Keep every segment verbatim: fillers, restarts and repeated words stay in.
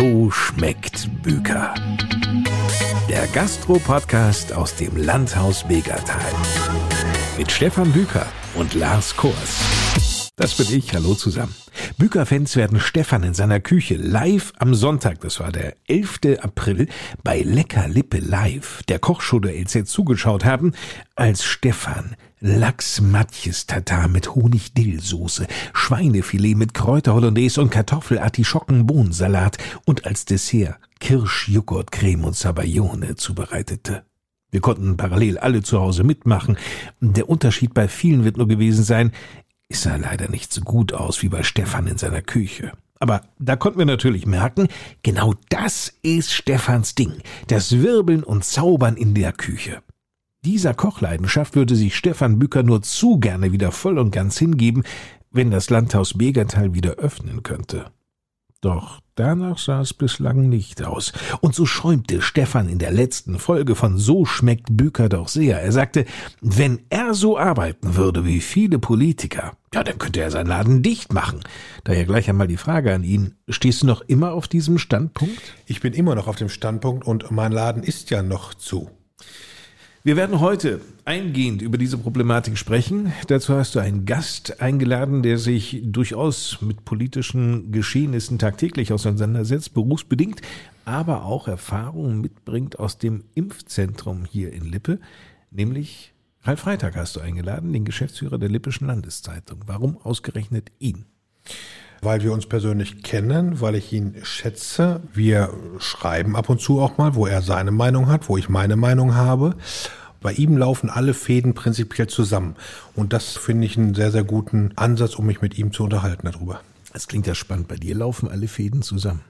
So schmeckt Büker. Der Gastro-Podcast aus dem Landhaus Begatal. Mit Stefan Büker und Lars Kors. Das bin ich, hallo zusammen. Büker-Fans werden Stefan in seiner Küche live am Sonntag, das war der elfter April, bei Leckerlippe live, der Kochshow der L Z, zugeschaut haben, als Stefan Lachs-Matjes-Tatar mit Honig-Dill-Soße, Schweinefilet mit Kräuter-Hollandaise und Kartoffel-Artischocken-Bohnensalat und als Dessert Kirsch-Joghurt-Creme und Sabayone zubereitete. Wir konnten parallel alle zu Hause mitmachen. Der Unterschied bei vielen wird nur gewesen sein, es sah leider nicht so gut aus wie bei Stefan in seiner Küche. Aber da konnten wir natürlich merken, genau das ist Stefans Ding, das Wirbeln und Zaubern in der Küche. Dieser Kochleidenschaft würde sich Stefan Büker nur zu gerne wieder voll und ganz hingeben, wenn das Landhaus Begatal wieder öffnen könnte. Doch danach sah es bislang nicht aus. Und so schäumte Stefan in der letzten Folge von So schmeckt Büker doch sehr. Er sagte, wenn er so arbeiten würde wie viele Politiker, ja, dann könnte er seinen Laden dicht machen. Daher gleich einmal die Frage an ihn. Stehst du noch immer auf diesem Standpunkt? Ich bin immer noch auf dem Standpunkt und mein Laden ist ja noch zu. Wir werden heute eingehend über diese Problematik sprechen. Dazu hast du einen Gast eingeladen, der sich durchaus mit politischen Geschehnissen tagtäglich auseinandersetzt, berufsbedingt, aber auch Erfahrungen mitbringt aus dem Impfzentrum hier in Lippe. Nämlich Ralf Freitag hast du eingeladen, den Geschäftsführer der Lippischen Landeszeitung. Warum ausgerechnet ihn? Weil wir uns persönlich kennen, weil ich ihn schätze. Wir schreiben ab und zu auch mal, wo er seine Meinung hat, wo ich meine Meinung habe. Bei ihm laufen alle Fäden prinzipiell zusammen. Und das finde ich einen sehr, sehr guten Ansatz, um mich mit ihm zu unterhalten darüber. Das klingt ja spannend. Bei dir laufen alle Fäden zusammen.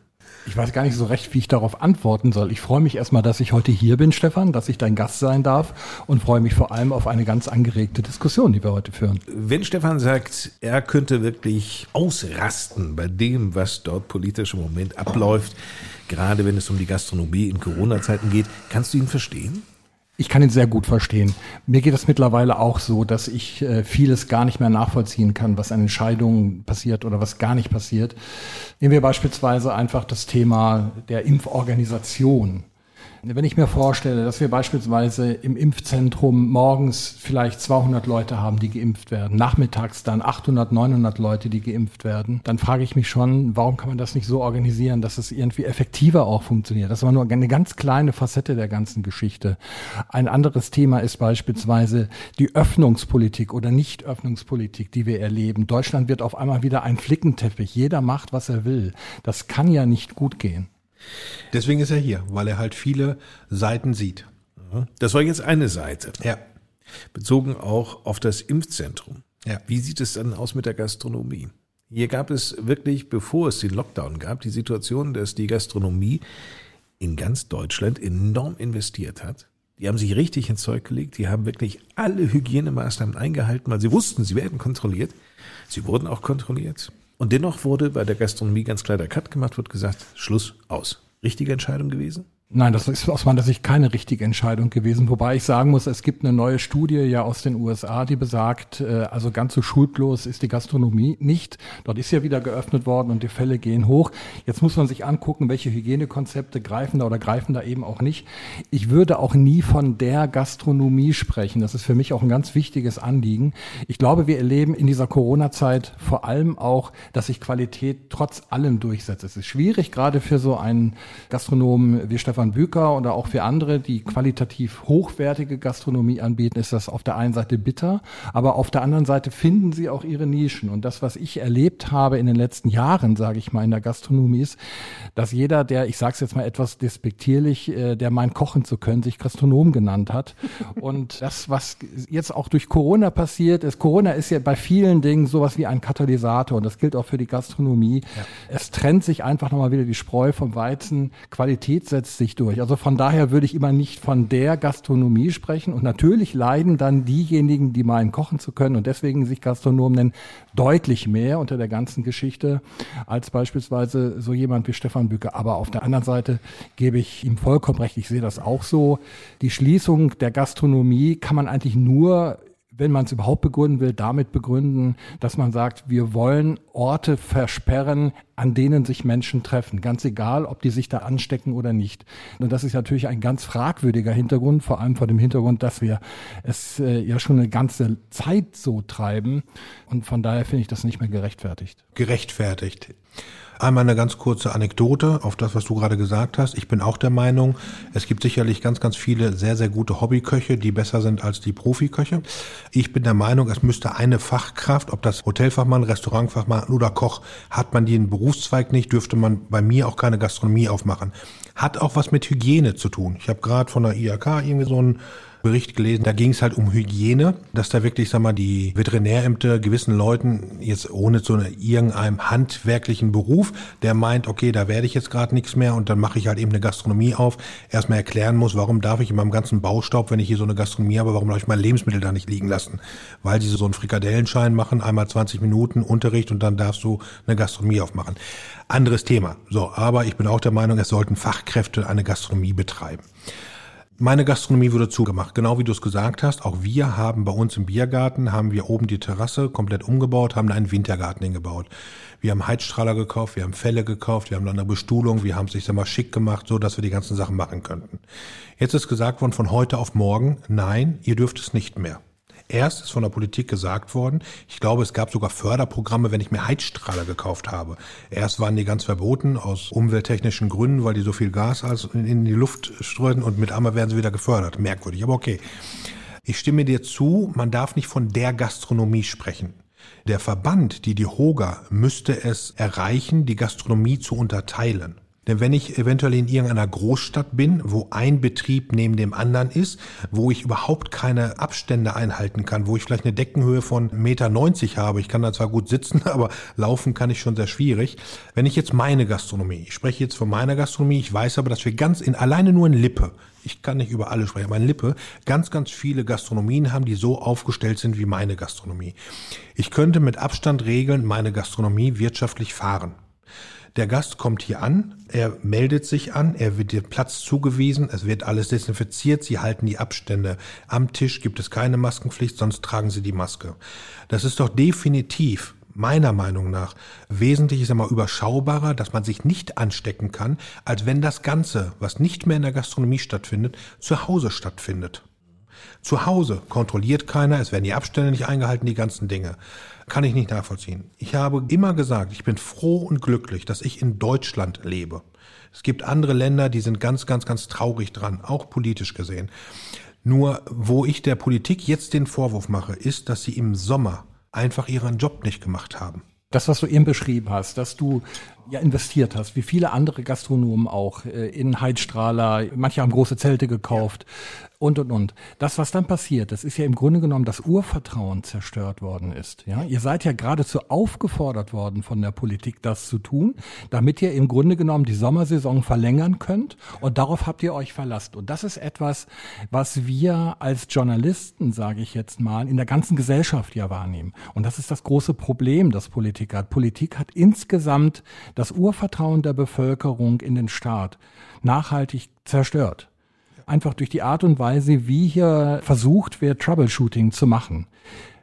Ich weiß gar nicht so recht, wie ich darauf antworten soll. Ich freue mich erstmal, dass ich heute hier bin, Stefan, dass ich dein Gast sein darf und freue mich vor allem auf eine ganz angeregte Diskussion, die wir heute führen. Wenn Stefan sagt, er könnte wirklich ausrasten bei dem, was dort politisch im Moment abläuft, gerade wenn es um die Gastronomie in Corona-Zeiten geht, kannst du ihn verstehen? Ich kann ihn sehr gut verstehen. Mir geht es mittlerweile auch so, dass ich äh, vieles gar nicht mehr nachvollziehen kann, was an Entscheidungen passiert oder was gar nicht passiert. Nehmen wir beispielsweise einfach das Thema der Impforganisation. Wenn ich mir vorstelle, dass wir beispielsweise im Impfzentrum morgens vielleicht zweihundert Leute haben, die geimpft werden, nachmittags dann achthundert, neunhundert Leute, die geimpft werden, dann frage ich mich schon, warum kann man das nicht so organisieren, dass es irgendwie effektiver auch funktioniert? Das war nur eine ganz kleine Facette der ganzen Geschichte. Ein anderes Thema ist beispielsweise die Öffnungspolitik oder Nichtöffnungspolitik, die wir erleben. Deutschland wird auf einmal wieder ein Flickenteppich. Jeder macht, was er will. Das kann ja nicht gut gehen. Deswegen ist er hier, weil er halt viele Seiten sieht. Das war jetzt eine Seite. Ja. Bezogen auch auf das Impfzentrum. Ja. Wie sieht es dann aus mit der Gastronomie? Hier gab es wirklich, bevor es den Lockdown gab, die Situation, dass die Gastronomie in ganz Deutschland enorm investiert hat. Die haben sich richtig ins Zeug gelegt. Die haben wirklich alle Hygienemaßnahmen eingehalten, weil sie wussten, sie werden kontrolliert. Sie wurden auch kontrolliert. Und dennoch wurde bei der Gastronomie ganz klar der Cut gemacht, wird gesagt, Schluss, aus. Richtige Entscheidung gewesen? Nein, das ist aus meiner Sicht keine richtige Entscheidung gewesen, wobei ich sagen muss, es gibt eine neue Studie ja aus den U S A, die besagt, also ganz so schuldlos ist die Gastronomie nicht. Dort ist ja wieder geöffnet worden und die Fälle gehen hoch. Jetzt muss man sich angucken, welche Hygienekonzepte greifen da oder greifen da eben auch nicht. Ich würde auch nie von der Gastronomie sprechen. Das ist für mich auch ein ganz wichtiges Anliegen. Ich glaube, wir erleben in dieser Corona-Zeit vor allem auch, dass sich Qualität trotz allem durchsetzt. Es ist schwierig, gerade für so einen Gastronomen wie Stefan Büker oder auch für andere, die qualitativ hochwertige Gastronomie anbieten, ist das auf der einen Seite bitter, aber auf der anderen Seite finden sie auch ihre Nischen. Und das, was ich erlebt habe in den letzten Jahren, sage ich mal, in der Gastronomie ist, dass jeder, der, ich sage es jetzt mal etwas despektierlich, der meint, kochen zu können, sich Gastronom genannt hat. Und das, was jetzt auch durch Corona passiert ist, Corona ist ja bei vielen Dingen sowas wie ein Katalysator und das gilt auch für die Gastronomie. Ja. Es trennt sich einfach nochmal wieder die Spreu vom Weizen, Qualität setzt sich durch. Also von daher würde ich immer nicht von der Gastronomie sprechen und natürlich leiden dann diejenigen, die meinen, kochen zu können und deswegen sich Gastronomen nennen, deutlich mehr unter der ganzen Geschichte als beispielsweise so jemand wie Stefan Büker. Aber auf der anderen Seite gebe ich ihm vollkommen recht, ich sehe das auch so. Die Schließung der Gastronomie kann man eigentlich nur wenn man es überhaupt begründen will, damit begründen, dass man sagt, wir wollen Orte versperren, an denen sich Menschen treffen, ganz egal, ob die sich da anstecken oder nicht. Und das ist natürlich ein ganz fragwürdiger Hintergrund, vor allem vor dem Hintergrund, dass wir es äh, ja schon eine ganze Zeit so treiben. Und von daher finde ich das nicht mehr gerechtfertigt. Gerechtfertigt. Einmal eine ganz kurze Anekdote auf das, was du gerade gesagt hast. Ich bin auch der Meinung, es gibt sicherlich ganz, ganz viele sehr, sehr gute Hobbyköche, die besser sind als die Profiköche. Ich bin der Meinung, es müsste eine Fachkraft, ob das Hotelfachmann, Restaurantfachmann oder Koch, hat man den Berufszweig nicht, dürfte man bei mir auch keine Gastronomie aufmachen. Hat auch was mit Hygiene zu tun. Ich habe gerade von der I H K irgendwie so einen Bericht gelesen, da ging es halt um Hygiene, dass da wirklich, sag mal, die Veterinärämter gewissen Leuten, jetzt ohne so eine, irgendeinem handwerklichen Beruf, der meint, okay, da werde ich jetzt gerade nichts mehr und dann mache ich halt eben eine Gastronomie auf, erstmal erklären muss, warum darf ich in meinem ganzen Baustaub, wenn ich hier so eine Gastronomie habe, warum darf ich mein Lebensmittel da nicht liegen lassen? Weil sie so einen Frikadellenschein machen, einmal zwanzig Minuten Unterricht und dann darfst du eine Gastronomie aufmachen. Anderes Thema. So, aber ich bin auch der Meinung, es sollten Fachkräfte eine Gastronomie betreiben. Meine Gastronomie wurde zugemacht, genau wie du es gesagt hast. Auch wir haben bei uns im Biergarten, haben wir oben die Terrasse komplett umgebaut, haben da einen Wintergarten hingebaut. Wir haben Heizstrahler gekauft, wir haben Felle gekauft, wir haben dann eine Bestuhlung, wir haben es, ich sag mal, schick gemacht, so dass wir die ganzen Sachen machen könnten. Jetzt ist gesagt worden, von heute auf morgen, nein, ihr dürft es nicht mehr. Erst ist von der Politik gesagt worden, ich glaube, es gab sogar Förderprogramme, wenn ich mir Heizstrahler gekauft habe. Erst waren die ganz verboten aus umwelttechnischen Gründen, weil die so viel Gas in die Luft streuten und mit einmal werden sie wieder gefördert. Merkwürdig, aber okay. Ich stimme dir zu, man darf nicht von der Gastronomie sprechen. Der Verband, die die Hoga, müsste es erreichen, die Gastronomie zu unterteilen. Denn wenn ich eventuell in irgendeiner Großstadt bin, wo ein Betrieb neben dem anderen ist, wo ich überhaupt keine Abstände einhalten kann, wo ich vielleicht eine Deckenhöhe von eins neunzig Meter habe, ich kann da zwar gut sitzen, aber laufen kann ich schon sehr schwierig. Wenn ich jetzt meine Gastronomie, ich spreche jetzt von meiner Gastronomie, ich weiß aber, dass wir ganz in, alleine nur in Lippe, ich kann nicht über alle sprechen, aber in Lippe, ganz, ganz viele Gastronomien haben, die so aufgestellt sind wie meine Gastronomie. Ich könnte mit Abstand regeln, meine Gastronomie wirtschaftlich fahren. Der Gast kommt hier an, er meldet sich an, er wird den Platz zugewiesen, es wird alles desinfiziert, sie halten die Abstände. Am Tisch gibt es keine Maskenpflicht, sonst tragen sie die Maske. Das ist doch definitiv, meiner Meinung nach, wesentlich, ich sag mal, überschaubarer, dass man sich nicht anstecken kann, als wenn das Ganze, was nicht mehr in der Gastronomie stattfindet, zu Hause stattfindet. Zu Hause kontrolliert keiner, es werden die Abstände nicht eingehalten, die ganzen Dinge. Kann ich nicht nachvollziehen. Ich habe immer gesagt, ich bin froh und glücklich, dass ich in Deutschland lebe. Es gibt andere Länder, die sind ganz, ganz, ganz traurig dran, auch politisch gesehen. Nur, wo ich der Politik jetzt den Vorwurf mache, ist, dass sie im Sommer einfach ihren Job nicht gemacht haben. Das, was du eben beschrieben hast, dass du ja investiert hast, wie viele andere Gastronomen auch, in Heizstrahler, manche haben große Zelte gekauft, ja. Und, und, und. Das, was dann passiert, das ist ja im Grunde genommen, dass Urvertrauen zerstört worden ist. Ja, ihr seid ja geradezu aufgefordert worden von der Politik, das zu tun, damit ihr im Grunde genommen die Sommersaison verlängern könnt. Und darauf habt ihr euch verlasst. Und das ist etwas, was wir als Journalisten, sage ich jetzt mal, in der ganzen Gesellschaft ja wahrnehmen. Und das ist das große Problem, das Politik hat. Politik hat insgesamt das Urvertrauen der Bevölkerung in den Staat nachhaltig zerstört. Einfach durch die Art und Weise, wie hier versucht wird, Troubleshooting zu machen.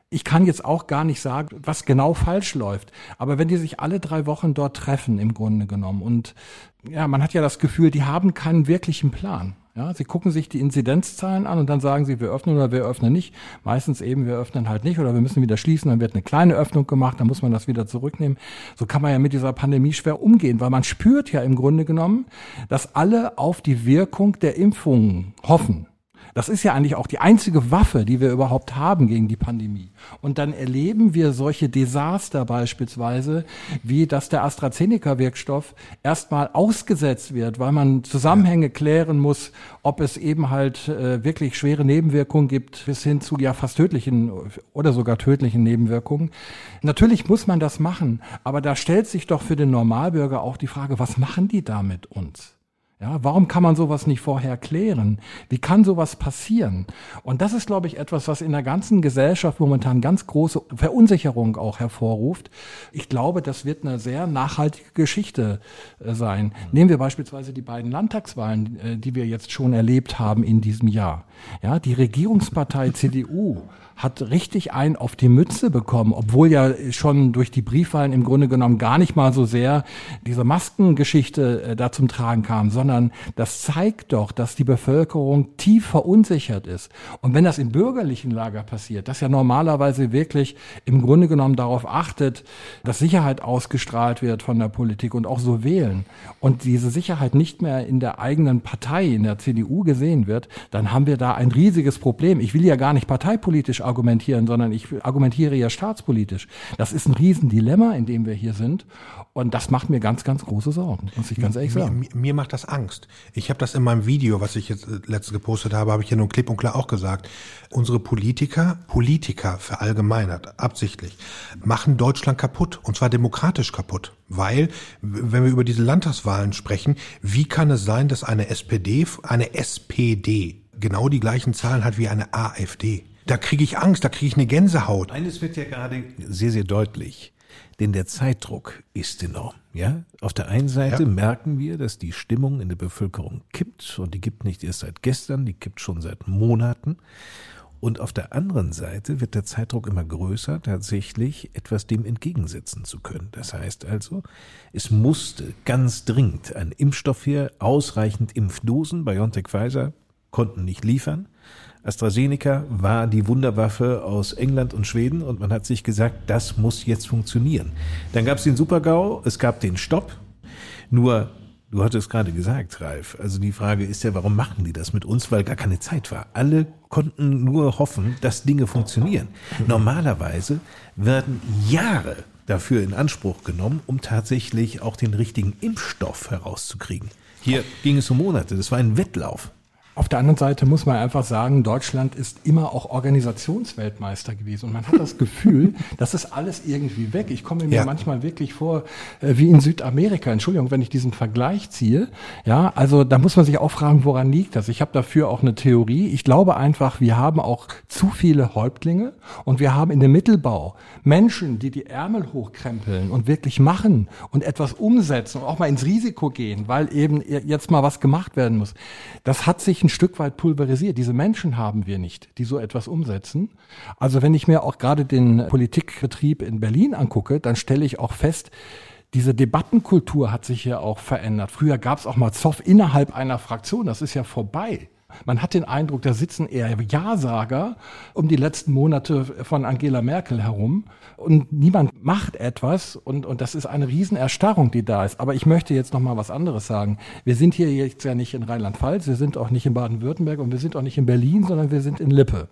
Ich kann jetzt auch gar nicht sagen, was genau falsch läuft. Aber wenn die sich alle drei Wochen dort treffen, im Grunde genommen, und ja, man hat ja das Gefühl, die haben keinen wirklichen Plan. Ja, sie gucken sich die Inzidenzzahlen an und dann sagen sie, wir öffnen oder wir öffnen nicht. Meistens eben, wir öffnen halt nicht oder wir müssen wieder schließen, dann wird eine kleine Öffnung gemacht, dann muss man das wieder zurücknehmen. So kann man ja mit dieser Pandemie schwer umgehen, weil man spürt ja im Grunde genommen, dass alle auf die Wirkung der Impfungen hoffen. Das ist ja eigentlich auch die einzige Waffe, die wir überhaupt haben gegen die Pandemie. Und dann erleben wir solche Desaster beispielsweise, wie dass der AstraZeneca-Wirkstoff erstmal ausgesetzt wird, weil man Zusammenhänge klären muss, ob es eben halt äh, wirklich schwere Nebenwirkungen gibt, bis hin zu ja fast tödlichen oder sogar tödlichen Nebenwirkungen. Natürlich muss man das machen, aber da stellt sich doch für den Normalbürger auch die Frage, was machen die da mit uns? Ja, warum kann man sowas nicht vorher klären? Wie kann sowas passieren? Und das ist, glaube ich, etwas, was in der ganzen Gesellschaft momentan ganz große Verunsicherung auch hervorruft. Ich glaube, das wird eine sehr nachhaltige Geschichte sein. Nehmen wir beispielsweise die beiden Landtagswahlen, die wir jetzt schon erlebt haben in diesem Jahr. Ja, die Regierungspartei C D U hat richtig einen auf die Mütze bekommen, obwohl ja schon durch die Briefwahlen im Grunde genommen gar nicht mal so sehr diese Maskengeschichte da zum Tragen kam, sondern das zeigt doch, dass die Bevölkerung tief verunsichert ist. Und wenn das im bürgerlichen Lager passiert, das ja normalerweise wirklich im Grunde genommen darauf achtet, dass Sicherheit ausgestrahlt wird von der Politik und auch so wählen und diese Sicherheit nicht mehr in der eigenen Partei, in der C D U gesehen wird, dann haben wir da ein riesiges Problem. Ich will ja gar nicht parteipolitisch argumentieren, sondern ich argumentiere ja staatspolitisch. Das ist ein Riesendilemma, in dem wir hier sind. Und das macht mir ganz, ganz große Sorgen, muss ich ganz ehrlich sagen. Mir, mir macht das Angst. Ich habe das in meinem Video, was ich jetzt letztes gepostet habe, habe ich ja nun klipp und klar auch gesagt. Unsere Politiker, Politiker verallgemeinert, absichtlich, machen Deutschland kaputt, und zwar demokratisch kaputt. Weil, wenn wir über diese Landtagswahlen sprechen, wie kann es sein, dass eine S P D, eine S P D genau die gleichen Zahlen hat wie eine A F D? Da kriege ich Angst, da kriege ich eine Gänsehaut. Eines wird ja gerade sehr, sehr deutlich, denn der Zeitdruck ist enorm. Ja? Auf der einen Seite ja. merken wir, dass die Stimmung in der Bevölkerung kippt, und die kippt nicht erst seit gestern, die kippt schon seit Monaten. Und auf der anderen Seite wird der Zeitdruck immer größer, tatsächlich etwas dem entgegensetzen zu können. Das heißt also, es musste ganz dringend ein Impfstoff her, ausreichend Impfdosen, BioNTech, Pfizer konnten nicht liefern. AstraZeneca war die Wunderwaffe aus England und Schweden, und man hat sich gesagt, das muss jetzt funktionieren. Dann gab es den Super-GAU, es gab den Stopp, nur... Du hattest gerade gesagt, Ralf, also die Frage ist ja, warum machen die das mit uns, weil gar keine Zeit war. Alle konnten nur hoffen, dass Dinge funktionieren. Normalerweise werden Jahre dafür in Anspruch genommen, um tatsächlich auch den richtigen Impfstoff herauszukriegen. Hier ging es um Monate, das war ein Wettlauf. Auf der anderen Seite muss man einfach sagen, Deutschland ist immer auch Organisationsweltmeister gewesen. Und man hat das Gefühl, das ist alles irgendwie weg. Ich komme mir ja. manchmal wirklich vor wie in Südamerika. Entschuldigung, wenn ich diesen Vergleich ziehe. Ja, also da muss man sich auch fragen, woran liegt das? Ich habe dafür auch eine Theorie. Ich glaube einfach, wir haben auch zu viele Häuptlinge, und wir haben in dem Mittelbau Menschen, die die Ärmel hochkrempeln und wirklich machen und etwas umsetzen und auch mal ins Risiko gehen, weil eben jetzt mal was gemacht werden muss. Das hat sich ein Stück weit pulverisiert. Diese Menschen haben wir nicht, die so etwas umsetzen. Also wenn ich mir auch gerade den Politikbetrieb in Berlin angucke, dann stelle ich auch fest, diese Debattenkultur hat sich ja auch verändert. Früher gab es auch mal Zoff innerhalb einer Fraktion, das ist ja vorbei. Man hat den Eindruck, da sitzen eher Ja-Sager um die letzten Monate von Angela Merkel herum, und niemand macht etwas, und, und das ist eine Riesenerstarrung, die da ist. Aber ich möchte jetzt noch mal was anderes sagen. Wir sind hier jetzt ja nicht in Rheinland-Pfalz, wir sind auch nicht in Baden-Württemberg und wir sind auch nicht in Berlin, sondern wir sind in Lippe.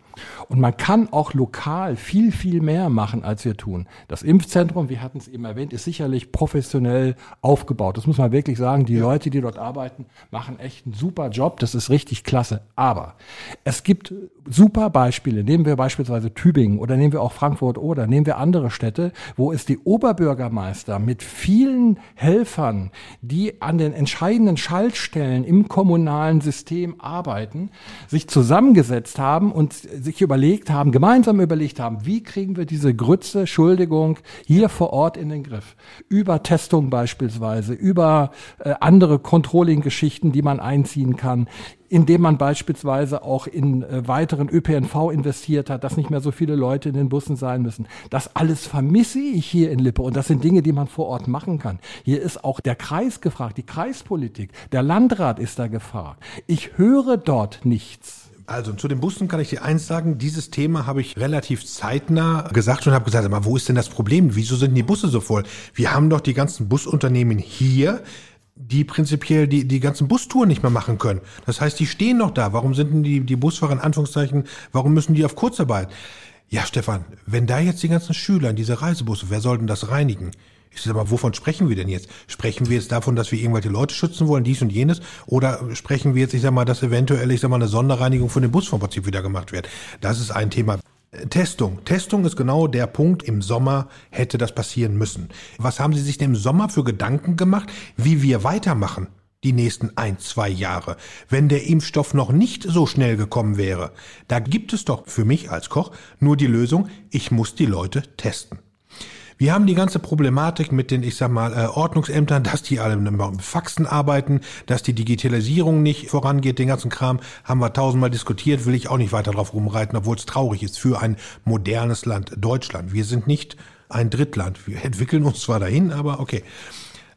Und man kann auch lokal viel, viel mehr machen, als wir tun. Das Impfzentrum, wir hatten es eben erwähnt, ist sicherlich professionell aufgebaut. Das muss man wirklich sagen. Die Leute, die dort arbeiten, machen echt einen super Job. Das ist richtig klasse. Aber es gibt super Beispiele, nehmen wir beispielsweise Tübingen oder nehmen wir auch Frankfurt oder nehmen wir andere Städte, wo es die Oberbürgermeister mit vielen Helfern, die an den entscheidenden Schaltstellen im kommunalen System arbeiten, sich zusammengesetzt haben und sich überlegt haben, gemeinsam überlegt haben, wie kriegen wir diese Grütze, Entschuldigung, hier vor Ort in den Griff. Über Testung beispielsweise, über äh, andere Controlling-Geschichten, die man einziehen kann, indem man beispielsweise auch in äh, weiteren Ö P N V investiert hat, dass nicht mehr so viele Leute in den Bussen sein müssen. Das alles vermisse ich hier in Lippe, und das sind Dinge, die man vor Ort machen kann. Hier ist auch der Kreis gefragt, die Kreispolitik, der Landrat ist da gefragt. Ich höre dort nichts. Also zu den Bussen kann ich dir eins sagen, dieses Thema habe ich relativ zeitnah gesagt und habe gesagt, aber wo ist denn das Problem? Wieso sind die Busse so voll? Wir haben doch die ganzen Busunternehmen hier, die prinzipiell die die ganzen Bustouren nicht mehr machen können. Das heißt, die stehen noch da. Warum sind denn die die Busfahrer in Anführungszeichen, warum müssen die auf Kurzarbeit? Ja, Stefan, wenn da jetzt die ganzen Schüler in diese Reisebusse, wer soll denn das reinigen? Ich sage mal, wovon sprechen wir denn jetzt? Sprechen wir jetzt davon, dass wir irgendwelche Leute schützen wollen, dies und jenes? Oder sprechen wir jetzt, ich sag mal, dass eventuell, ich sag mal, eine Sonderreinigung von dem Bus vom Prinzip wieder gemacht wird? Das ist ein Thema. Testung. Testung ist genau der Punkt. Im Sommer hätte das passieren müssen. Was haben Sie sich denn im Sommer für Gedanken gemacht, wie wir weitermachen die nächsten ein, zwei Jahre, wenn der Impfstoff noch nicht so schnell gekommen wäre? Da gibt es doch für mich als Koch nur die Lösung, ich muss die Leute testen. Wir haben die ganze Problematik mit den, ich sag mal, äh, Ordnungsämtern, dass die alle mit Faxen arbeiten, dass die Digitalisierung nicht vorangeht, den ganzen Kram haben wir tausendmal diskutiert, will ich auch nicht weiter drauf rumreiten, obwohl es traurig ist für ein modernes Land, Deutschland. Wir sind nicht ein Drittland, wir entwickeln uns zwar dahin, aber okay.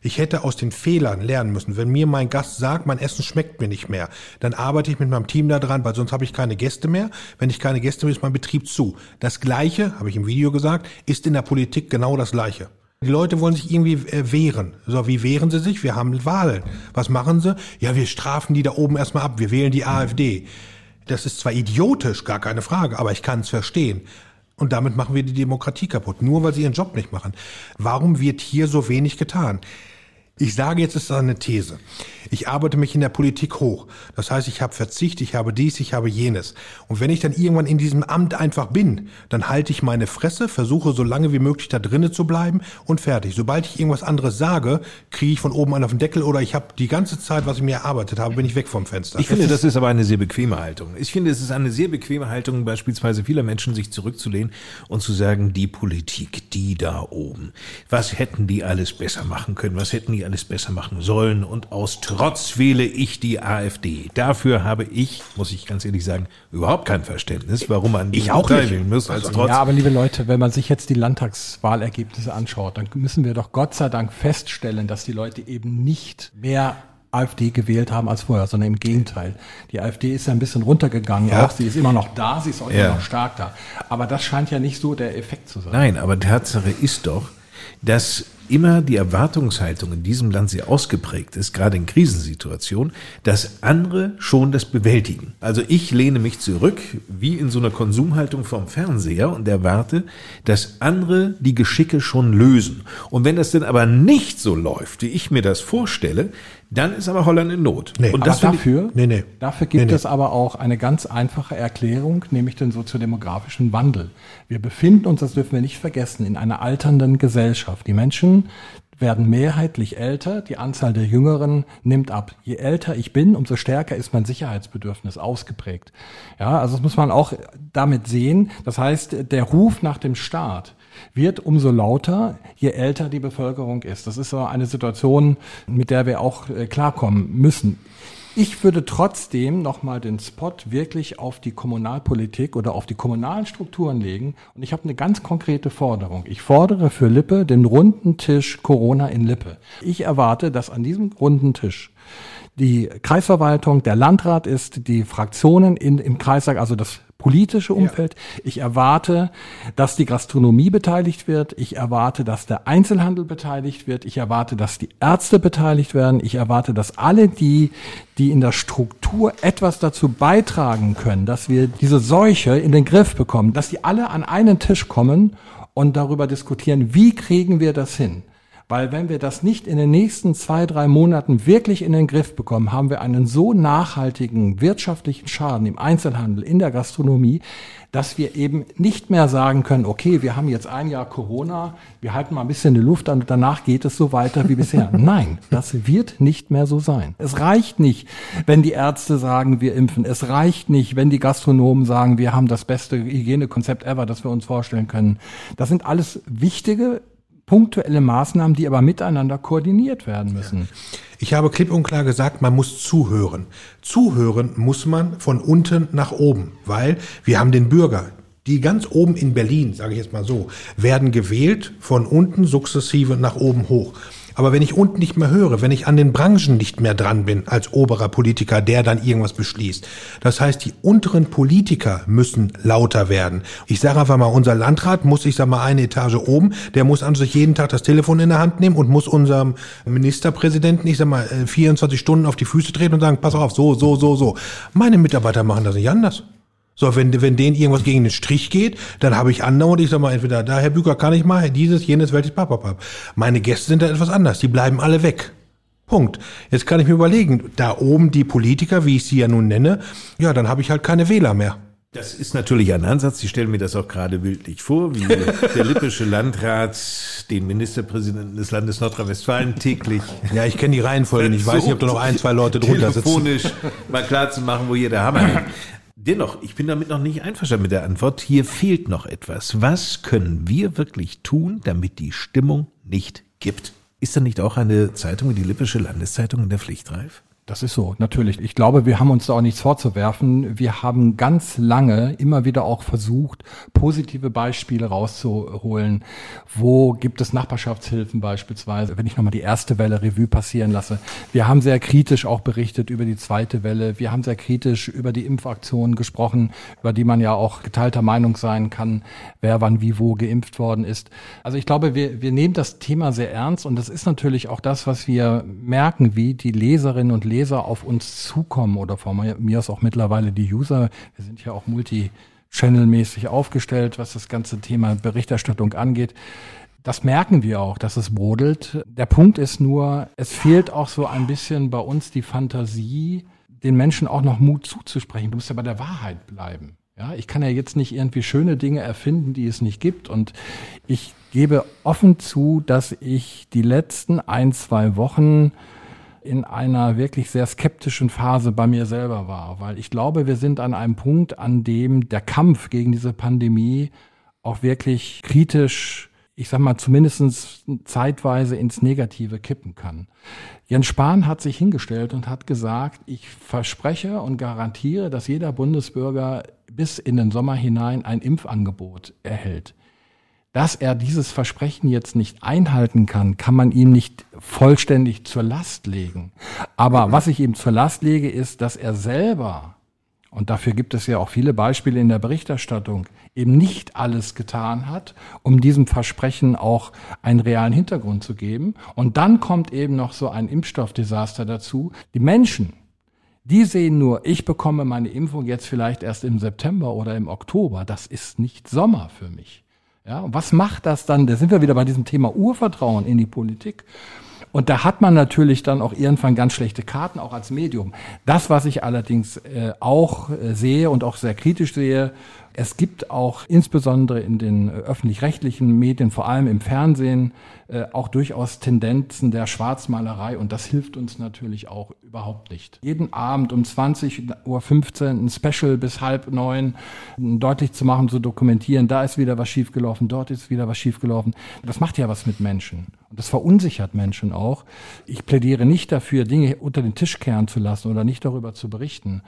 Ich hätte aus den Fehlern lernen müssen. Wenn mir mein Gast sagt, mein Essen schmeckt mir nicht mehr, dann arbeite ich mit meinem Team da dran, weil sonst habe ich keine Gäste mehr. Wenn ich keine Gäste mehr, ist mein Betrieb zu. Das Gleiche, habe ich im Video gesagt, ist in der Politik genau das Gleiche. Die Leute wollen sich irgendwie wehren. So, wie wehren sie sich? Wir haben Wahlen. Was machen sie? Ja, wir strafen die da oben erstmal ab. Wir wählen die AfD. Das ist zwar idiotisch, gar keine Frage, aber ich kann es verstehen. Und damit machen wir die Demokratie kaputt, nur weil sie ihren Job nicht machen. Warum wird hier so wenig getan? Ich sage jetzt, es ist eine These. Ich arbeite mich in der Politik hoch. Das heißt, ich habe Verzicht, ich habe dies, ich habe jenes. Und wenn ich dann irgendwann in diesem Amt einfach bin, dann halte ich meine Fresse, versuche so lange wie möglich da drinnen zu bleiben und fertig. Sobald ich irgendwas anderes sage, kriege ich von oben einen auf den Deckel oder ich habe die ganze Zeit, was ich mir erarbeitet habe, bin ich weg vom Fenster. Ich das finde, ist das ist aber eine sehr bequeme Haltung. Ich finde, es ist eine sehr bequeme Haltung, beispielsweise vieler Menschen sich zurückzulehnen und zu sagen, die Politik, die da oben. Was hätten die alles besser machen können? Was hätten die alles besser machen sollen, und aus Trotz wähle ich die AfD. Dafür habe ich, muss ich ganz ehrlich sagen, überhaupt kein Verständnis, warum man die Partei wählen muss. Als Trotz. Ja, aber liebe Leute, wenn man sich jetzt die Landtagswahlergebnisse anschaut, dann müssen wir doch Gott sei Dank feststellen, dass die Leute eben nicht mehr AfD gewählt haben als vorher, sondern im Gegenteil. Die AfD ist ja ein bisschen runtergegangen, ja. Auch sie ist immer noch da, sie ist auch ja. immer noch stark da. Aber das scheint ja nicht so der Effekt zu sein. Nein, aber Tatsache ist doch, dass immer die Erwartungshaltung in diesem Land sehr ausgeprägt ist, gerade in Krisensituationen, dass andere schon das bewältigen. Also ich lehne mich zurück, wie in so einer Konsumhaltung vom Fernseher, und erwarte, dass andere die Geschicke schon lösen. Und wenn das denn aber nicht so läuft, wie ich mir das vorstelle, dann ist aber Holland in Not. Nee, und das dafür, ich, nee, nee. dafür gibt nee, nee. es aber auch eine ganz einfache Erklärung, nämlich den soziodemografischen Wandel. Wir befinden uns, das dürfen wir nicht vergessen, in einer alternden Gesellschaft. Die Menschen werden mehrheitlich älter, die Anzahl der Jüngeren nimmt ab. Je älter ich bin, umso stärker ist mein Sicherheitsbedürfnis ausgeprägt. Ja, also das muss man auch damit sehen. Das heißt, der Ruf nach dem Staat wird umso lauter, je älter die Bevölkerung ist. Das ist so eine Situation, mit der wir auch äh, klarkommen müssen. Ich würde trotzdem nochmal den Spot wirklich auf die Kommunalpolitik oder auf die kommunalen Strukturen legen. Und ich habe eine ganz konkrete Forderung. Ich fordere für Lippe den runden Tisch Corona in Lippe. Ich erwarte, dass an diesem runden Tisch die Kreisverwaltung, der Landrat ist, die Fraktionen in, im Kreistag, also das politische Umfeld. Ja. Ich erwarte, dass die Gastronomie beteiligt wird. Ich erwarte, dass der Einzelhandel beteiligt wird. Ich erwarte, dass die Ärzte beteiligt werden. Ich erwarte, dass alle die, die in der Struktur etwas dazu beitragen können, dass wir diese Seuche in den Griff bekommen, dass die alle an einen Tisch kommen und darüber diskutieren, wie kriegen wir das hin? Weil wenn wir das nicht in den nächsten zwei, drei Monaten wirklich in den Griff bekommen, haben wir einen so nachhaltigen wirtschaftlichen Schaden im Einzelhandel, in der Gastronomie, dass wir eben nicht mehr sagen können, okay, wir haben jetzt ein Jahr Corona, wir halten mal ein bisschen die Luft an und danach geht es so weiter wie bisher. Nein, das wird nicht mehr so sein. Es reicht nicht, wenn die Ärzte sagen, wir impfen. Es reicht nicht, wenn die Gastronomen sagen, wir haben das beste Hygienekonzept ever, das wir uns vorstellen können. Das sind alles wichtige punktuelle Maßnahmen, die aber miteinander koordiniert werden müssen. Ich habe klipp und klar gesagt, man muss zuhören. Zuhören muss man von unten nach oben, weil wir haben den Bürger. Die ganz oben in Berlin, sage ich jetzt mal so, werden gewählt von unten sukzessive nach oben hoch. Aber wenn ich unten nicht mehr höre, wenn ich an den Branchen nicht mehr dran bin als oberer Politiker, der dann irgendwas beschließt. Das heißt, die unteren Politiker müssen lauter werden. Ich sage einfach mal, unser Landrat muss, ich sage mal, eine Etage oben, der muss an sich jeden Tag das Telefon in der Hand nehmen und muss unserem Ministerpräsidenten, ich sage mal, vierundzwanzig Stunden auf die Füße treten und sagen, pass auf, so, so, so, so. Meine Mitarbeiter machen das nicht anders. So, wenn, wenn denen irgendwas gegen den Strich geht, dann habe ich andauernd, ich sag mal, entweder da, Herr Büker, kann ich mal, dieses, jenes, welches, papapap. Meine Gäste sind da etwas anders, die bleiben alle weg. Punkt. Jetzt kann ich mir überlegen, da oben die Politiker, wie ich sie ja nun nenne, ja, dann habe ich halt keine Wähler mehr. Das ist natürlich ein Ansatz, ich stelle mir das auch gerade bildlich vor, wie der lippische Landrat den Ministerpräsidenten des Landes Nordrhein-Westfalen täglich... Ja, ich kenne die Reihenfolge nicht, ich weiß nicht, ob da noch ein, zwei Leute drunter sitzen. Telefonisch mal klar zu machen, wo hier der Hammer hängt. Dennoch, ich bin damit noch nicht einverstanden mit der Antwort. Hier fehlt noch etwas. Was können wir wirklich tun, damit die Stimmung nicht kippt? Ist da nicht auch eine Zeitung wie die Lippische Landeszeitung in der Pflicht, Ralf? Das ist so, natürlich. Ich glaube, wir haben uns da auch nichts vorzuwerfen. Wir haben ganz lange immer wieder auch versucht, positive Beispiele rauszuholen. Wo gibt es Nachbarschaftshilfen beispielsweise? Wenn ich nochmal die erste Welle Revue passieren lasse. Wir haben sehr kritisch auch berichtet über die zweite Welle. Wir haben sehr kritisch über die Impfaktionen gesprochen, über die man ja auch geteilter Meinung sein kann, wer wann wie wo geimpft worden ist. Also ich glaube, wir, wir nehmen das Thema sehr ernst. Und das ist natürlich auch das, was wir merken, wie die Leserinnen und Leser auf uns zukommen oder von mir aus auch mittlerweile die User. Wir sind ja auch multi-channel-mäßig aufgestellt, was das ganze Thema Berichterstattung angeht. Das merken wir auch, dass es brodelt. Der Punkt ist nur, es fehlt auch so ein bisschen bei uns die Fantasie, den Menschen auch noch Mut zuzusprechen. Du musst ja bei der Wahrheit bleiben. Ja, ich kann ja jetzt nicht irgendwie schöne Dinge erfinden, die es nicht gibt. Und ich gebe offen zu, dass ich die letzten ein, zwei Wochen in einer wirklich sehr skeptischen Phase bei mir selber war, weil ich glaube, wir sind an einem Punkt, an dem der Kampf gegen diese Pandemie auch wirklich kritisch, ich sag mal, zumindest zeitweise ins Negative kippen kann. Jens Spahn hat sich hingestellt und hat gesagt, ich verspreche und garantiere, dass jeder Bundesbürger bis in den Sommer hinein ein Impfangebot erhält. Dass er dieses Versprechen jetzt nicht einhalten kann, kann man ihm nicht vollständig zur Last legen. Aber was ich ihm zur Last lege, ist, dass er selber, und dafür gibt es ja auch viele Beispiele in der Berichterstattung, eben nicht alles getan hat, um diesem Versprechen auch einen realen Hintergrund zu geben. Und dann kommt eben noch so ein Impfstoffdesaster dazu. Die Menschen, die sehen nur, ich bekomme meine Impfung jetzt vielleicht erst im September oder im Oktober. Das ist nicht Sommer für mich. Ja, was macht das dann? Da sind wir wieder bei diesem Thema Urvertrauen in die Politik. Und da hat man natürlich dann auch irgendwann ganz schlechte Karten, auch als Medium. Das, was ich allerdings äh, auch äh, sehe und auch sehr kritisch sehe, es gibt auch insbesondere in den öffentlich-rechtlichen Medien, vor allem im Fernsehen, äh, auch durchaus Tendenzen der Schwarzmalerei. Und das hilft uns natürlich auch überhaupt nicht. Jeden Abend um zwanzig Uhr fünfzehn ein Special bis halb neun deutlich zu machen, zu dokumentieren, da ist wieder was schiefgelaufen, dort ist wieder was schiefgelaufen. Das macht ja was mit Menschen. Und das verunsichert Menschen auch. Ich plädiere nicht dafür, Dinge unter den Tisch kehren zu lassen oder nicht darüber zu berichten.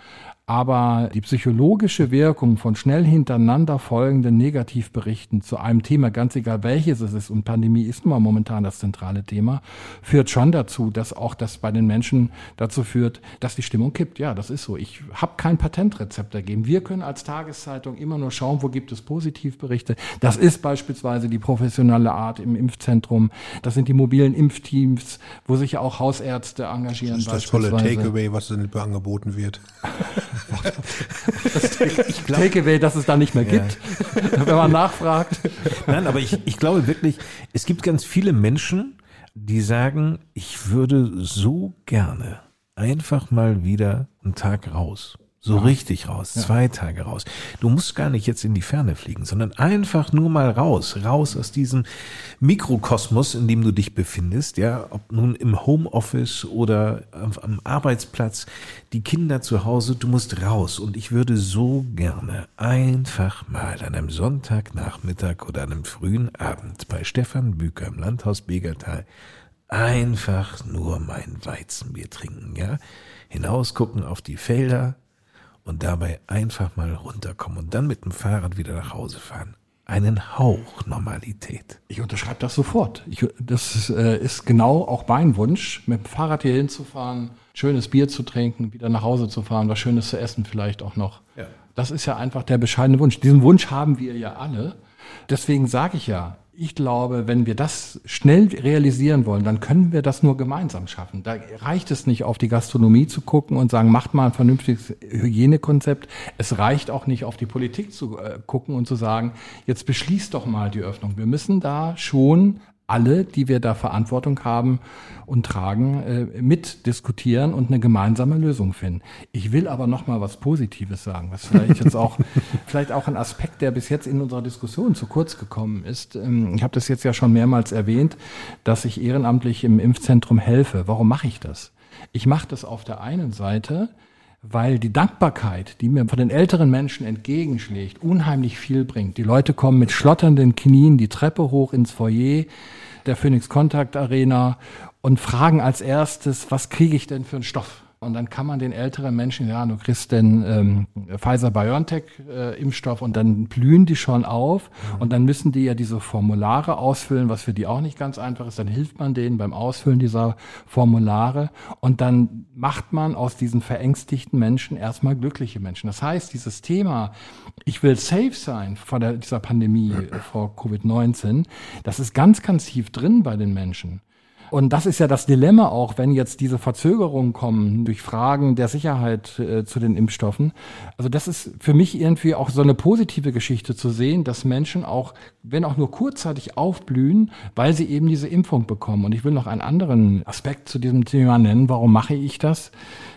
Aber die psychologische Wirkung von schnell hintereinander folgenden Negativberichten zu einem Thema, ganz egal welches es ist, und Pandemie ist nun mal momentan das zentrale Thema, führt schon dazu, dass auch das bei den Menschen dazu führt, dass die Stimmung kippt. Ja, das ist so. Ich habe kein Patentrezept dagegen. Wir können als Tageszeitung immer nur schauen, wo gibt es Positivberichte. Das ist beispielsweise die professionelle Art im Impfzentrum. Das sind die mobilen Impfteams, wo sich ja auch Hausärzte engagieren. Das ist das tolle Takeaway, was dann angeboten wird. Das Takeaway, dass es da nicht mehr gibt, ja. Wenn man nachfragt. Nein, aber ich, ich glaube wirklich, es gibt ganz viele Menschen, die sagen, ich würde so gerne einfach mal wieder einen Tag raus. So ja. richtig raus, ja. zwei Tage raus. Du musst gar nicht jetzt in die Ferne fliegen, sondern einfach nur mal raus, raus aus diesem Mikrokosmos, in dem du dich befindest, ja, ob nun im Homeoffice oder am Arbeitsplatz, die Kinder zu Hause, du musst raus. Und ich würde so gerne einfach mal an einem Sonntagnachmittag oder an einem frühen Abend bei Stefan Büker im Landhaus Begatal einfach nur mein Weizenbier trinken, ja, hinausgucken auf die Felder, und dabei einfach mal runterkommen und dann mit dem Fahrrad wieder nach Hause fahren. Einen Hauch Normalität. Ich unterschreibe das sofort. Ich, das äh, ist genau auch mein Wunsch, mit dem Fahrrad hier hinzufahren, schönes Bier zu trinken, wieder nach Hause zu fahren, was Schönes zu essen vielleicht auch noch. Ja. Das ist ja einfach der bescheidene Wunsch. Diesen Wunsch haben wir ja alle. Deswegen sage ich ja, ich glaube, wenn wir das schnell realisieren wollen, dann können wir das nur gemeinsam schaffen. Da reicht es nicht, auf die Gastronomie zu gucken und sagen, macht mal ein vernünftiges Hygienekonzept. Es reicht auch nicht, auf die Politik zu gucken und zu sagen, jetzt beschließt doch mal die Öffnung. Wir müssen da schon alle, die wir da Verantwortung haben und tragen, mitdiskutieren und eine gemeinsame Lösung finden. Ich will aber noch mal was Positives sagen, was vielleicht jetzt auch vielleicht auch ein Aspekt, der bis jetzt in unserer Diskussion zu kurz gekommen ist. Ich habe das jetzt ja schon mehrmals erwähnt, dass ich ehrenamtlich im Impfzentrum helfe. Warum mache ich das? Ich mache das auf der einen Seite, weil die Dankbarkeit, die mir von den älteren Menschen entgegenschlägt, unheimlich viel bringt. Die Leute kommen mit schlotternden Knien die Treppe hoch ins Foyer der Phoenix Contact Arena und fragen als erstes, was kriege ich denn für einen Stoff? Und dann kann man den älteren Menschen, ja, du kriegst den ähm, Pfizer-BioNTech-Impfstoff, und dann blühen die schon auf, mhm. und dann müssen die ja diese Formulare ausfüllen, was für die auch nicht ganz einfach ist. Dann hilft man denen beim Ausfüllen dieser Formulare und dann macht man aus diesen verängstigten Menschen erstmal glückliche Menschen. Das heißt, dieses Thema, ich will safe sein vor der, dieser Pandemie, vor Covid neunzehn, das ist ganz, ganz tief drin bei den Menschen. Und das ist ja das Dilemma auch, wenn jetzt diese Verzögerungen kommen durch Fragen der Sicherheit äh, zu den Impfstoffen. Also das ist für mich irgendwie auch so eine positive Geschichte zu sehen, dass Menschen auch, wenn auch nur kurzzeitig, aufblühen, weil sie eben diese Impfung bekommen. Und ich will noch einen anderen Aspekt zu diesem Thema nennen. Warum mache ich das?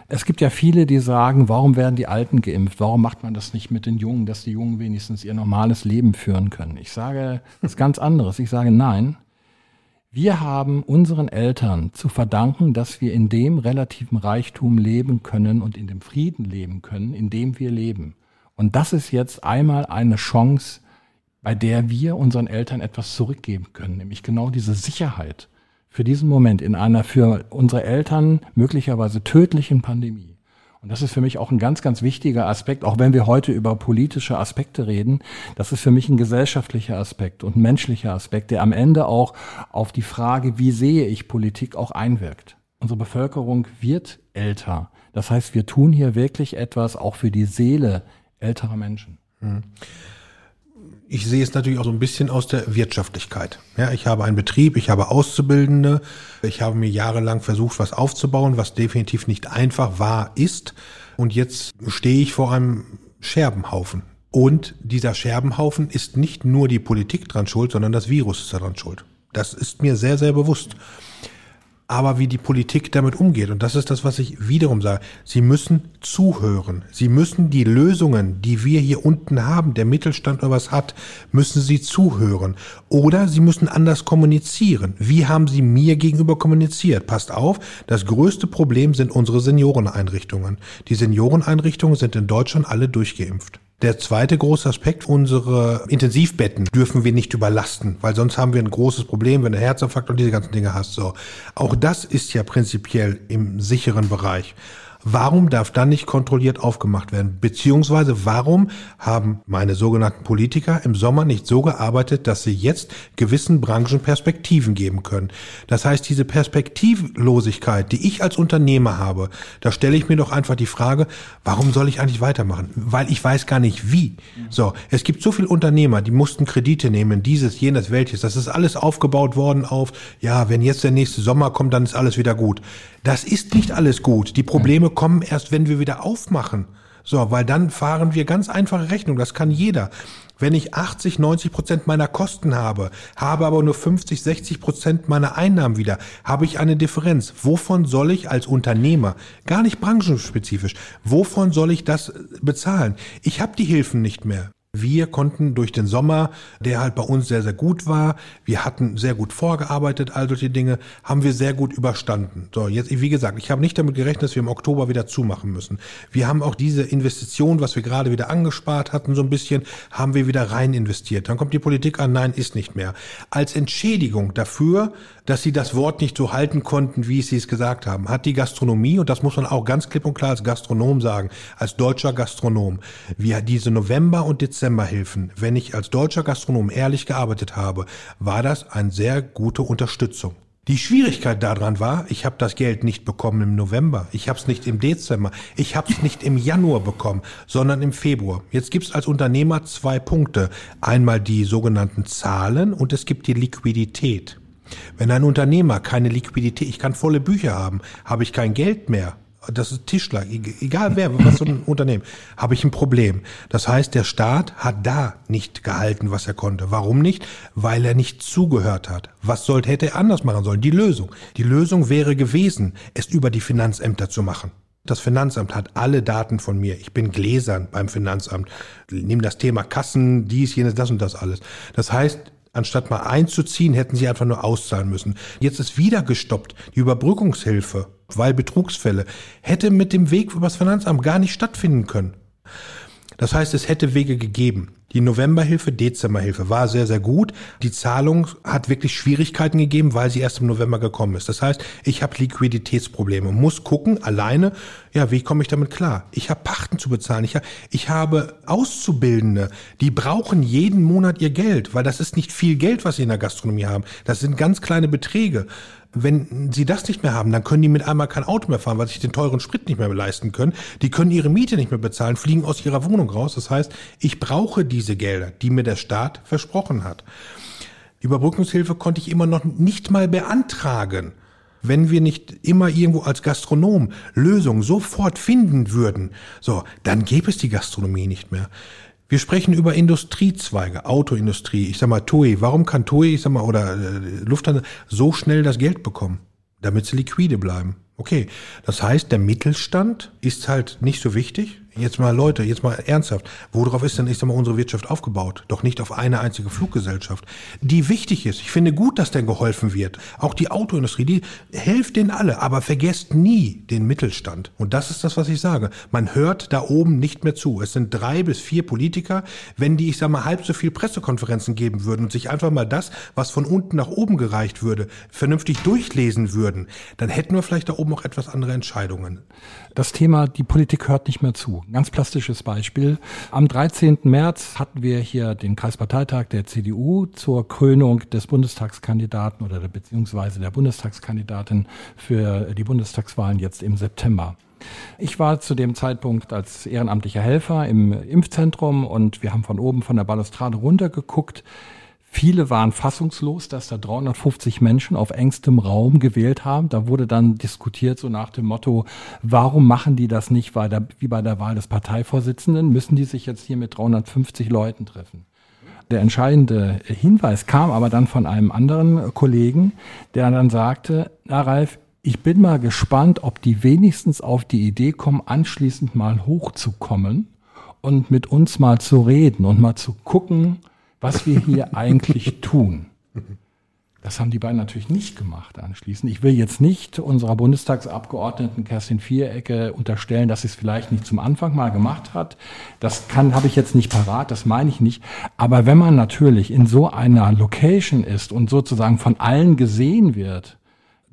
Es gibt ja viele, die sagen, warum werden die Alten geimpft? Warum macht man das nicht mit den Jungen, dass die Jungen wenigstens ihr normales Leben führen können? Ich sage was ganz anderes. Ich sage nein. Wir haben unseren Eltern zu verdanken, dass wir in dem relativen Reichtum leben können und in dem Frieden leben können, in dem wir leben. Und das ist jetzt einmal eine Chance, bei der wir unseren Eltern etwas zurückgeben können, nämlich genau diese Sicherheit für diesen Moment in einer für unsere Eltern möglicherweise tödlichen Pandemie. Und das ist für mich auch ein ganz, ganz wichtiger Aspekt, auch wenn wir heute über politische Aspekte reden. Das ist für mich ein gesellschaftlicher Aspekt und ein menschlicher Aspekt, der am Ende auch auf die Frage, wie sehe ich Politik, auch einwirkt. Unsere Bevölkerung wird älter. Das heißt, wir tun hier wirklich etwas auch für die Seele älterer Menschen. Hm. Ich sehe es natürlich auch so ein bisschen aus der Wirtschaftlichkeit. Ja, ich habe einen Betrieb, ich habe Auszubildende, ich habe mir jahrelang versucht, was aufzubauen, was definitiv nicht einfach war, ist. Und jetzt stehe ich vor einem Scherbenhaufen. Und dieser Scherbenhaufen ist nicht nur die Politik dran schuld, sondern das Virus ist daran schuld. Das ist mir sehr, sehr bewusst. Aber wie die Politik damit umgeht, und das ist das, was ich wiederum sage, sie müssen zuhören. Sie müssen die Lösungen, die wir hier unten haben, der Mittelstand oder was hat, müssen sie zuhören. Oder sie müssen anders kommunizieren. Wie haben sie mir gegenüber kommuniziert? Passt auf, das größte Problem sind unsere Senioreneinrichtungen. Die Senioreneinrichtungen sind in Deutschland alle durchgeimpft. Der zweite große Aspekt, unsere Intensivbetten dürfen wir nicht überlasten, weil sonst haben wir ein großes Problem, wenn du einen Herzinfarkt und diese ganzen Dinge hast. So, auch das ist ja prinzipiell im sicheren Bereich. Warum darf dann nicht kontrolliert aufgemacht werden? Beziehungsweise warum haben meine sogenannten Politiker im Sommer nicht so gearbeitet, dass sie jetzt gewissen Branchen Perspektiven geben können? Das heißt, diese Perspektivlosigkeit, die ich als Unternehmer habe, da stelle ich mir doch einfach die Frage, warum soll ich eigentlich weitermachen? Weil ich weiß gar nicht wie. So, es gibt so viele Unternehmer, die mussten Kredite nehmen, dieses, jenes, welches. Das ist alles aufgebaut worden auf, ja, wenn jetzt der nächste Sommer kommt, dann ist alles wieder gut. Das ist nicht alles gut. Die Probleme kommen erst, wenn wir wieder aufmachen. So, weil dann fahren wir ganz einfache Rechnung. Das kann jeder. Wenn ich achtzig, neunzig Prozent meiner Kosten habe, habe aber nur fünfzig, sechzig Prozent meiner Einnahmen wieder, habe ich eine Differenz. Wovon soll ich als Unternehmer, gar nicht branchenspezifisch, wovon soll ich das bezahlen? Ich habe die Hilfen nicht mehr. Wir konnten durch den Sommer, der halt bei uns sehr, sehr gut war, wir hatten sehr gut vorgearbeitet, all solche Dinge, haben wir sehr gut überstanden. So, jetzt, wie gesagt, ich habe nicht damit gerechnet, dass wir im Oktober wieder zumachen müssen. Wir haben auch diese Investition, was wir gerade wieder angespart hatten, so ein bisschen, haben wir wieder rein investiert. Dann kommt die Politik an, nein, ist nicht mehr. Als Entschädigung dafür, dass sie das Wort nicht so halten konnten, wie sie es gesagt haben, hat die Gastronomie, und das muss man auch ganz klipp und klar als Gastronom sagen, als deutscher Gastronom, wir diese November und Dezember Hilfen. Wenn ich als deutscher Gastronom ehrlich gearbeitet habe, war das eine sehr gute Unterstützung. Die Schwierigkeit daran war, ich habe das Geld nicht bekommen im November, ich habe es nicht im Dezember, ich habe es nicht im Januar bekommen, sondern im Februar. Jetzt gibt es als Unternehmer zwei Punkte. Einmal die sogenannten Zahlen und es gibt die Liquidität. Wenn ein Unternehmer keine Liquidität, ich kann volle Bücher haben, habe ich kein Geld mehr. Das ist Tischler, egal wer, was für ein Unternehmen, habe ich ein Problem. Das heißt, der Staat hat da nicht gehalten, was er konnte. Warum nicht? Weil er nicht zugehört hat. Was sollte, hätte er anders machen sollen? Die Lösung. Die Lösung wäre gewesen, es über die Finanzämter zu machen. Das Finanzamt hat alle Daten von mir. Ich bin gläsern beim Finanzamt. Nimm das Thema Kassen, dies, jenes, das und das alles. Das heißt, anstatt mal einzuziehen, hätten sie einfach nur auszahlen müssen. Jetzt ist wieder gestoppt. Die Überbrückungshilfe weil Betrugsfälle, hätte mit dem Weg übers Finanzamt gar nicht stattfinden können. Das heißt, es hätte Wege gegeben. Die Novemberhilfe, Dezemberhilfe war sehr, sehr gut. Die Zahlung hat wirklich Schwierigkeiten gegeben, weil sie erst im November gekommen ist. Das heißt, ich habe Liquiditätsprobleme und muss gucken, alleine, ja, wie komme ich damit klar? Ich habe Pachten zu bezahlen. Ich, hab, ich habe Auszubildende, die brauchen jeden Monat ihr Geld, weil das ist nicht viel Geld, was sie in der Gastronomie haben. Das sind ganz kleine Beträge. Wenn sie das nicht mehr haben, dann können die mit einmal kein Auto mehr fahren, weil sie sich den teuren Sprit nicht mehr leisten können. Die können ihre Miete nicht mehr bezahlen, fliegen aus ihrer Wohnung raus. Das heißt, ich brauche diese Gelder, die mir der Staat versprochen hat. Überbrückungshilfe konnte ich immer noch nicht mal beantragen, wenn wir nicht immer irgendwo als Gastronom Lösungen sofort finden würden. So, dann gäbe es die Gastronomie nicht mehr. Wir sprechen über Industriezweige, Autoindustrie, ich sag mal T U I. Warum kann T U I, ich sag mal, oder äh, Lufthansa so schnell das Geld bekommen? Damit sie liquide bleiben. Okay, das heißt, der Mittelstand ist halt nicht so wichtig. Jetzt mal Leute, jetzt mal ernsthaft, worauf ist denn, ich sag mal, unsere Wirtschaft aufgebaut? Doch nicht auf eine einzige Fluggesellschaft, die wichtig ist. Ich finde gut, dass denn geholfen wird. Auch die Autoindustrie, die helft denen alle, aber vergesst nie den Mittelstand. Und das ist das, was ich sage. Man hört da oben nicht mehr zu. Es sind drei bis vier Politiker, wenn die, ich sag mal, halb so viel Pressekonferenzen geben würden und sich einfach mal das, was von unten nach oben gereicht würde, vernünftig durchlesen würden, dann hätten wir vielleicht da oben auch etwas andere Entscheidungen. Das Thema, die Politik hört nicht mehr zu. Ganz plastisches Beispiel. Am dreizehnten März hatten wir hier den Kreisparteitag der C D U zur Krönung des Bundestagskandidaten oder beziehungsweise der Bundestagskandidatin für die Bundestagswahlen jetzt im September. Ich war zu dem Zeitpunkt als ehrenamtlicher Helfer im Impfzentrum und wir haben von oben von der Balustrade runtergeguckt. Viele waren fassungslos, dass da dreihundertfünfzig Menschen auf engstem Raum gewählt haben. Da wurde dann diskutiert, so nach dem Motto, warum machen die das nicht weiter, wie bei der Wahl des Parteivorsitzenden? Müssen die sich jetzt hier mit dreihundertfünfzig Leuten treffen? Der entscheidende Hinweis kam aber dann von einem anderen Kollegen, der dann sagte, na Ralf, ich bin mal gespannt, ob die wenigstens auf die Idee kommen, anschließend mal hochzukommen und mit uns mal zu reden und mal zu gucken, was wir hier eigentlich tun. Das haben die beiden natürlich nicht gemacht anschließend. Ich will jetzt nicht unserer Bundestagsabgeordneten Kerstin Vierecke unterstellen, dass sie es vielleicht nicht zum Anfang mal gemacht hat. Das kann, habe ich jetzt nicht parat, das meine ich nicht. Aber wenn man natürlich in so einer Location ist und sozusagen von allen gesehen wird,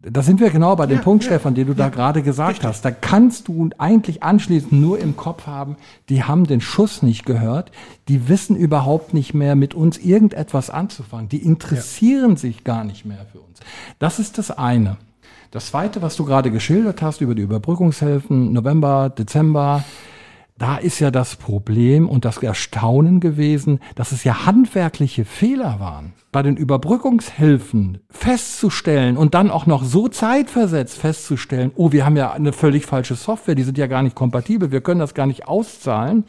da sind wir genau bei dem ja, Punkt, ja, Stefan, den du ja, da gerade gesagt richtig. hast. Da kannst du eigentlich anschließend nur im Kopf haben, die haben den Schuss nicht gehört, die wissen überhaupt nicht mehr, mit uns irgendetwas anzufangen, die interessieren ja. sich gar nicht mehr für uns. Das ist das eine. Das zweite, was du gerade geschildert hast über die Überbrückungshilfen, November, Dezember, da ist ja das Problem und das Erstaunen gewesen, dass es ja handwerkliche Fehler waren. Bei den Überbrückungshilfen festzustellen und dann auch noch so zeitversetzt festzustellen, oh, wir haben ja eine völlig falsche Software, die sind ja gar nicht kompatibel, wir können das gar nicht auszahlen.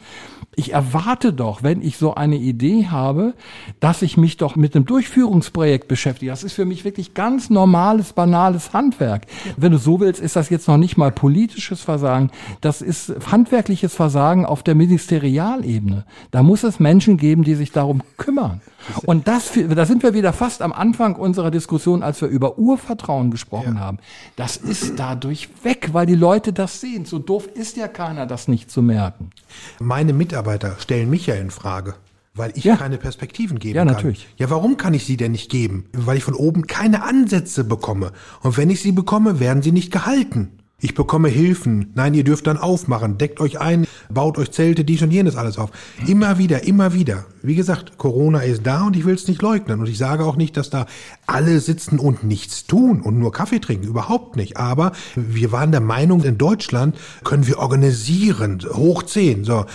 Ich erwarte doch, wenn ich so eine Idee habe, dass ich mich doch mit einem Durchführungsprojekt beschäftige. Das ist für mich wirklich ganz normales, banales Handwerk. Wenn du so willst, ist das jetzt noch nicht mal politisches Versagen, das ist handwerkliches Versagen auf der Ministerialebene. Da muss es Menschen geben, die sich darum kümmern. Und das, da sind wir wieder fast am Anfang unserer Diskussion, als wir über Urvertrauen gesprochen ja. haben. Das ist dadurch weg, weil die Leute das sehen. So doof ist ja keiner, das nicht zu merken. Meine Mitarbeiter stellen mich ja in Frage, weil ich ja. keine Perspektiven geben ja, kann. Ja, natürlich. Ja, warum kann ich sie denn nicht geben? Weil ich von oben keine Ansätze bekomme. Und wenn ich sie bekomme, werden sie nicht gehalten. Ich bekomme Hilfen. Nein, ihr dürft dann aufmachen. Deckt euch ein, baut euch Zelte, dies und jenes alles auf. Immer wieder, immer wieder. Wie gesagt, Corona ist da und ich will es nicht leugnen. Und ich sage auch nicht, dass da alle sitzen und nichts tun und nur Kaffee trinken. Überhaupt nicht. Aber wir waren der Meinung, in Deutschland können wir organisieren. Hoch zehn. So.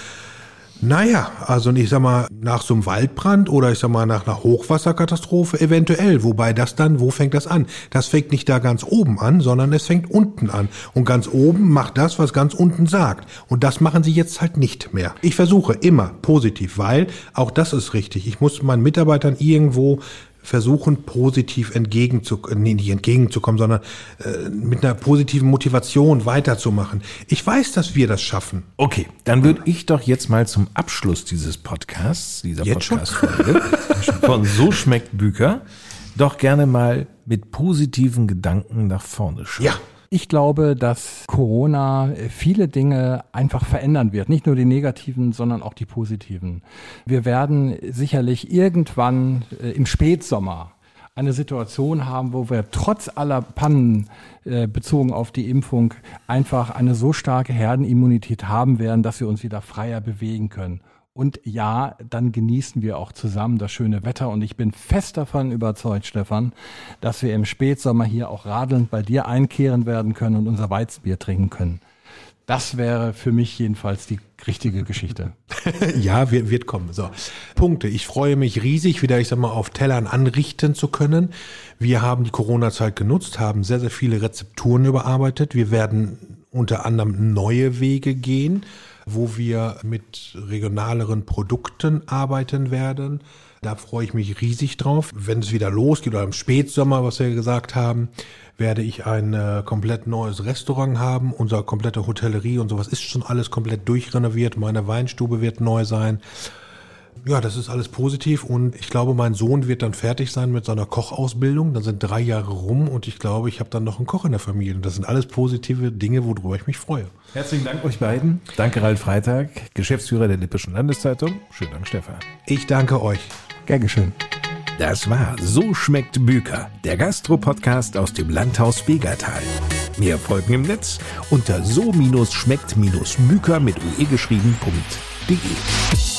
Naja, also ich sag mal, nach so einem Waldbrand oder ich sag mal nach einer Hochwasserkatastrophe eventuell, wobei das dann, wo fängt das an? Das fängt nicht da ganz oben an, sondern es fängt unten an und ganz oben macht das, was ganz unten sagt und das machen sie jetzt halt nicht mehr. Ich versuche immer positiv, weil auch das ist richtig, ich muss meinen Mitarbeitern irgendwo versuchen, positiv entgegenzukommen, nee, nicht entgegenzukommen, sondern äh, mit einer positiven Motivation weiterzumachen. Ich weiß, dass wir das schaffen. Okay, dann würde ich doch jetzt mal zum Abschluss dieses Podcasts, dieser Podcast-Folge von So schmeckt Büker, doch gerne mal mit positiven Gedanken nach vorne schauen. Ja, Ich glaube, dass Corona viele Dinge einfach verändern wird. Nicht nur die negativen, sondern auch die positiven. Wir werden sicherlich irgendwann im Spätsommer eine Situation haben, wo wir trotz aller Pannen äh, bezogen auf die Impfung einfach eine so starke Herdenimmunität haben werden, dass wir uns wieder freier bewegen können. Und ja, dann genießen wir auch zusammen das schöne Wetter. Und ich bin fest davon überzeugt, Stefan, dass wir im Spätsommer hier auch radelnd bei dir einkehren werden können und unser Weizenbier trinken können. Das wäre für mich jedenfalls die richtige Geschichte. Ja, wird, wird kommen. So. Punkte. Ich freue mich riesig, wieder, ich sag mal, auf Tellern anrichten zu können. Wir haben die Corona-Zeit genutzt, haben sehr, sehr viele Rezepturen überarbeitet. Wir werden unter anderem neue Wege gehen, wo wir mit regionaleren Produkten arbeiten werden. Da freue ich mich riesig drauf. Wenn es wieder losgeht oder im Spätsommer, was wir gesagt haben, werde ich ein äh, komplett neues Restaurant haben. Unsere komplette Hotellerie und sowas ist schon alles komplett durchrenoviert. Meine Weinstube wird neu sein. Ja, das ist alles positiv und ich glaube, mein Sohn wird dann fertig sein mit seiner Kochausbildung. Dann sind drei Jahre rum und ich glaube, ich habe dann noch einen Koch in der Familie. Und das sind alles positive Dinge, worüber ich mich freue. Herzlichen Dank euch beiden. Danke Ralf Freitag, Geschäftsführer der Lippischen Landeszeitung. Schönen Dank, Stefan. Ich danke euch. Gern geschehen. Das war So schmeckt Büker, der Gastro-Podcast aus dem Landhaus Begatal. Mehr folgen im Netz unter so schmeckt büker mit u e geschrieben punkt d e.